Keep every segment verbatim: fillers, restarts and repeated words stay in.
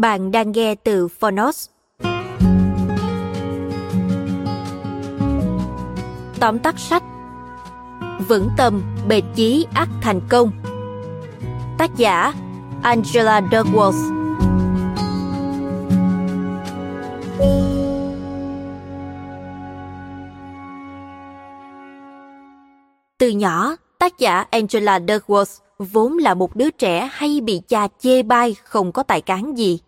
Bạn đang nghe từ Phonos. Tóm tắt sách: Vững tâm, bền chí, ắt thành công. Tác giả: Angela Duckworth. Từ nhỏ, tác giả Angela Duckworth vốn là một đứa trẻ hay bị cha chê bai không có tài cán gì.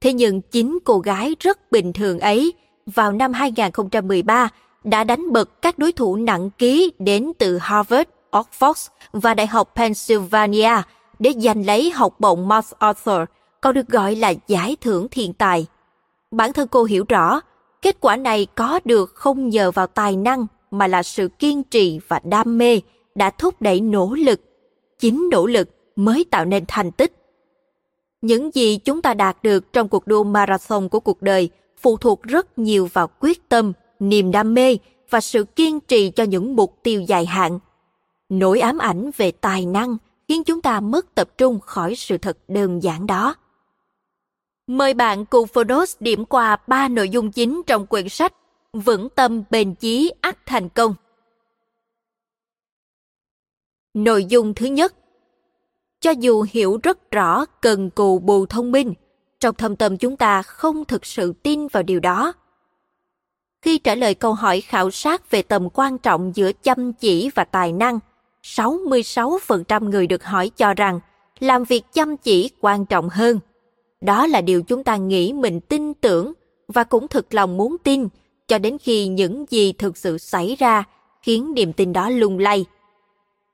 Thế nhưng chính cô gái rất bình thường ấy, vào năm hai không một ba, đã đánh bật các đối thủ nặng ký đến từ Harvard, Oxford và Đại học Pennsylvania để giành lấy học bổng MacArthur, còn được gọi là giải thưởng thiên tài. Bản thân cô hiểu rõ, kết quả này có được không nhờ vào tài năng mà là sự kiên trì và đam mê đã thúc đẩy nỗ lực. Chính nỗ lực mới tạo nên thành tích. Những gì chúng ta đạt được trong cuộc đua marathon của cuộc đời phụ thuộc rất nhiều vào quyết tâm, niềm đam mê và sự kiên trì cho những mục tiêu dài hạn. Nỗi ám ảnh về tài năng khiến chúng ta mất tập trung khỏi sự thật đơn giản đó. Mời bạn cùng Phonos điểm qua ba nội dung chính trong quyển sách Vững tâm, bền chí, ắt thành công. Nội dung thứ nhất: cho dù hiểu rất rõ cần cù bù thông minh, trong thâm tâm chúng ta không thực sự tin vào điều đó. Khi trả lời câu hỏi khảo sát về tầm quan trọng giữa chăm chỉ và tài năng, sáu mươi sáu phần trăm người được hỏi cho rằng làm việc chăm chỉ quan trọng hơn. Đó là điều chúng ta nghĩ mình tin tưởng và cũng thực lòng muốn tin, cho đến khi những gì thực sự xảy ra khiến niềm tin đó lung lay.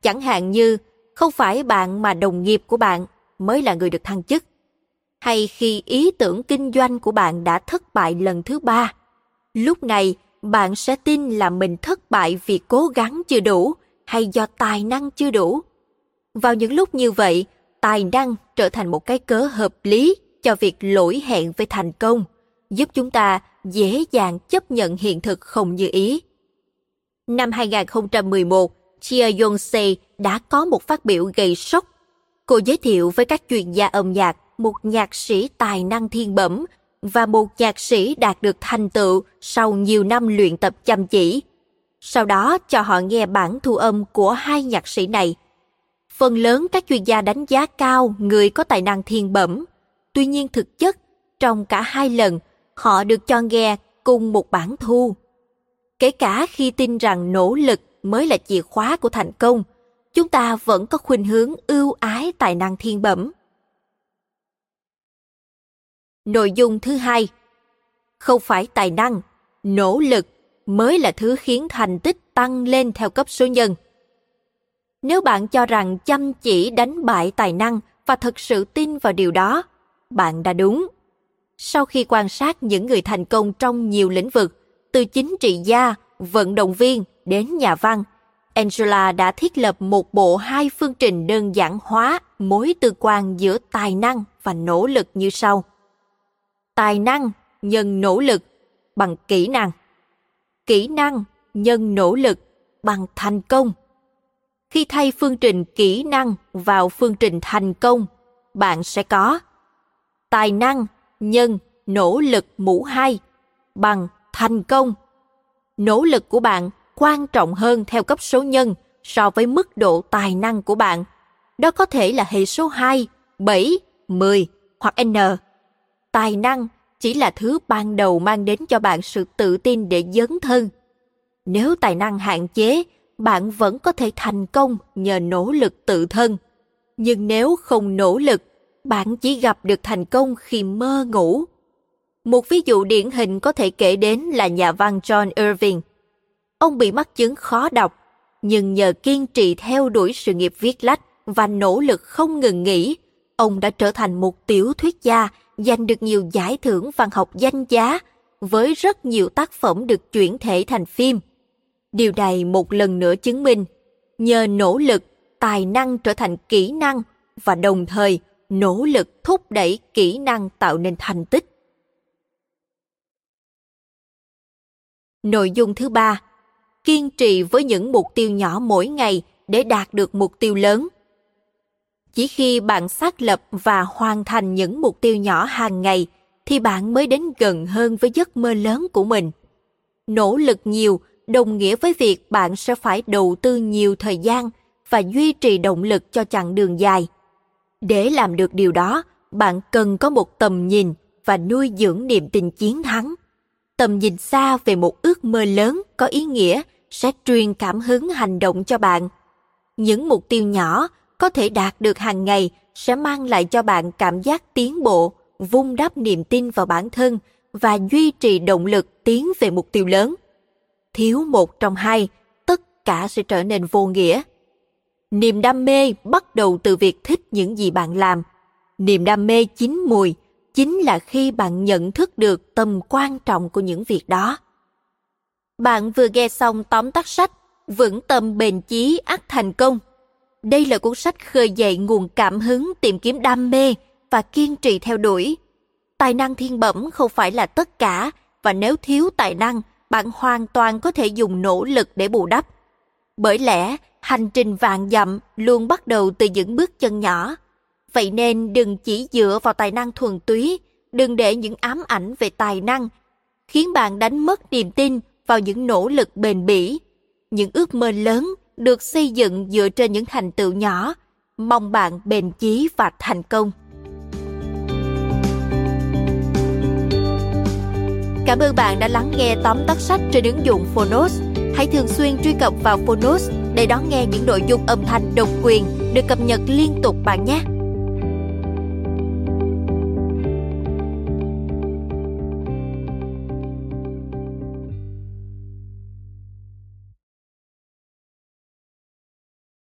Chẳng hạn như không phải bạn mà đồng nghiệp của bạn mới là người được thăng chức, hay khi ý tưởng kinh doanh của bạn đã thất bại lần thứ ba. Lúc này, bạn sẽ tin là mình thất bại vì cố gắng chưa đủ hay do tài năng chưa đủ. Vào những lúc như vậy, tài năng trở thành một cái cớ hợp lý cho việc lỗi hẹn với thành công, giúp chúng ta dễ dàng chấp nhận hiện thực không như ý. Năm hai không một một, Chia Yonsei đã có một phát biểu gây sốc. Cô giới thiệu với các chuyên gia âm nhạc một nhạc sĩ tài năng thiên bẩm và một nhạc sĩ đạt được thành tựu sau nhiều năm luyện tập chăm chỉ. Sau đó cho họ nghe bản thu âm của hai nhạc sĩ này. Phần lớn các chuyên gia đánh giá cao người có tài năng thiên bẩm. Tuy nhiên thực chất, trong cả hai lần, họ được cho nghe cùng một bản thu. Kể cả khi tin rằng nỗ lực mới là chìa khóa của thành công, chúng ta vẫn có khuynh hướng ưu ái tài năng thiên bẩm. Nội dung thứ hai: không phải tài năng, nỗ lực mới là thứ khiến thành tích tăng lên theo cấp số nhân. Nếu bạn cho rằng chăm chỉ đánh bại tài năng và thật sự tin vào điều đó, bạn đã đúng. Sau khi quan sát những người thành công trong nhiều lĩnh vực, từ chính trị gia, vận động viên đến nhà văn, Angela đã thiết lập một bộ hai phương trình đơn giản hóa mối tương quan giữa tài năng và nỗ lực như sau: tài năng nhân nỗ lực bằng kỹ năng, kỹ năng nhân nỗ lực bằng thành công. Khi thay phương trình kỹ năng vào phương trình thành công, bạn sẽ có tài năng nhân nỗ lực mũ hai bằng thành công. Nỗ lực của bạn quan trọng hơn theo cấp số nhân so với mức độ tài năng của bạn. Đó có thể là hệ số hai, bảy, mười hoặc en. Tài năng chỉ là thứ ban đầu mang đến cho bạn sự tự tin để dấn thân. Nếu tài năng hạn chế, bạn vẫn có thể thành công nhờ nỗ lực tự thân. Nhưng nếu không nỗ lực, bạn chỉ gặp được thành công khi mơ ngủ. Một ví dụ điển hình có thể kể đến là nhà văn John Irving. Ông bị mắc chứng khó đọc, nhưng nhờ kiên trì theo đuổi sự nghiệp viết lách và nỗ lực không ngừng nghỉ, ông đã trở thành một tiểu thuyết gia, giành được nhiều giải thưởng văn học danh giá, với rất nhiều tác phẩm được chuyển thể thành phim. Điều này một lần nữa chứng minh, nhờ nỗ lực, tài năng trở thành kỹ năng và đồng thời nỗ lực thúc đẩy kỹ năng tạo nên thành tích. Nội dung thứ ba, kiên trì với những mục tiêu nhỏ mỗi ngày để đạt được mục tiêu lớn. Chỉ khi bạn xác lập và hoàn thành những mục tiêu nhỏ hàng ngày, thì bạn mới đến gần hơn với giấc mơ lớn của mình. Nỗ lực nhiều đồng nghĩa với việc bạn sẽ phải đầu tư nhiều thời gian và duy trì động lực cho chặng đường dài. Để làm được điều đó, bạn cần có một tầm nhìn và nuôi dưỡng niềm tin chiến thắng. Tầm nhìn xa về một ước mơ lớn có ý nghĩa sẽ truyền cảm hứng hành động cho bạn. Những mục tiêu nhỏ có thể đạt được hàng ngày sẽ mang lại cho bạn cảm giác tiến bộ, vun đắp niềm tin vào bản thân và duy trì động lực tiến về mục tiêu lớn. Thiếu một trong hai, tất cả sẽ trở nên vô nghĩa. Niềm đam mê bắt đầu từ việc thích những gì bạn làm. Niềm đam mê chín mùi chính là khi bạn nhận thức được tầm quan trọng của những việc đó. Bạn vừa nghe xong tóm tắt sách Vững Tâm Bền Chí ắt Thành Công. Đây là cuốn sách khơi dậy nguồn cảm hứng tìm kiếm đam mê và kiên trì theo đuổi. Tài năng thiên bẩm không phải là tất cả, và nếu thiếu tài năng, bạn hoàn toàn có thể dùng nỗ lực để bù đắp. Bởi lẽ, hành trình vạn dặm luôn bắt đầu từ những bước chân nhỏ. Vậy nên đừng chỉ dựa vào tài năng thuần túy, đừng để những ám ảnh về tài năng khiến bạn đánh mất niềm tin vào những nỗ lực bền bỉ. Những ước mơ lớn được xây dựng dựa trên những thành tựu nhỏ. Mong bạn bền chí và thành công. Cảm ơn bạn đã lắng nghe tóm tắt sách trên ứng dụng Phonos. Hãy thường xuyên truy cập vào Phonos để đón nghe những nội dung âm thanh độc quyền được cập nhật liên tục bạn nhé.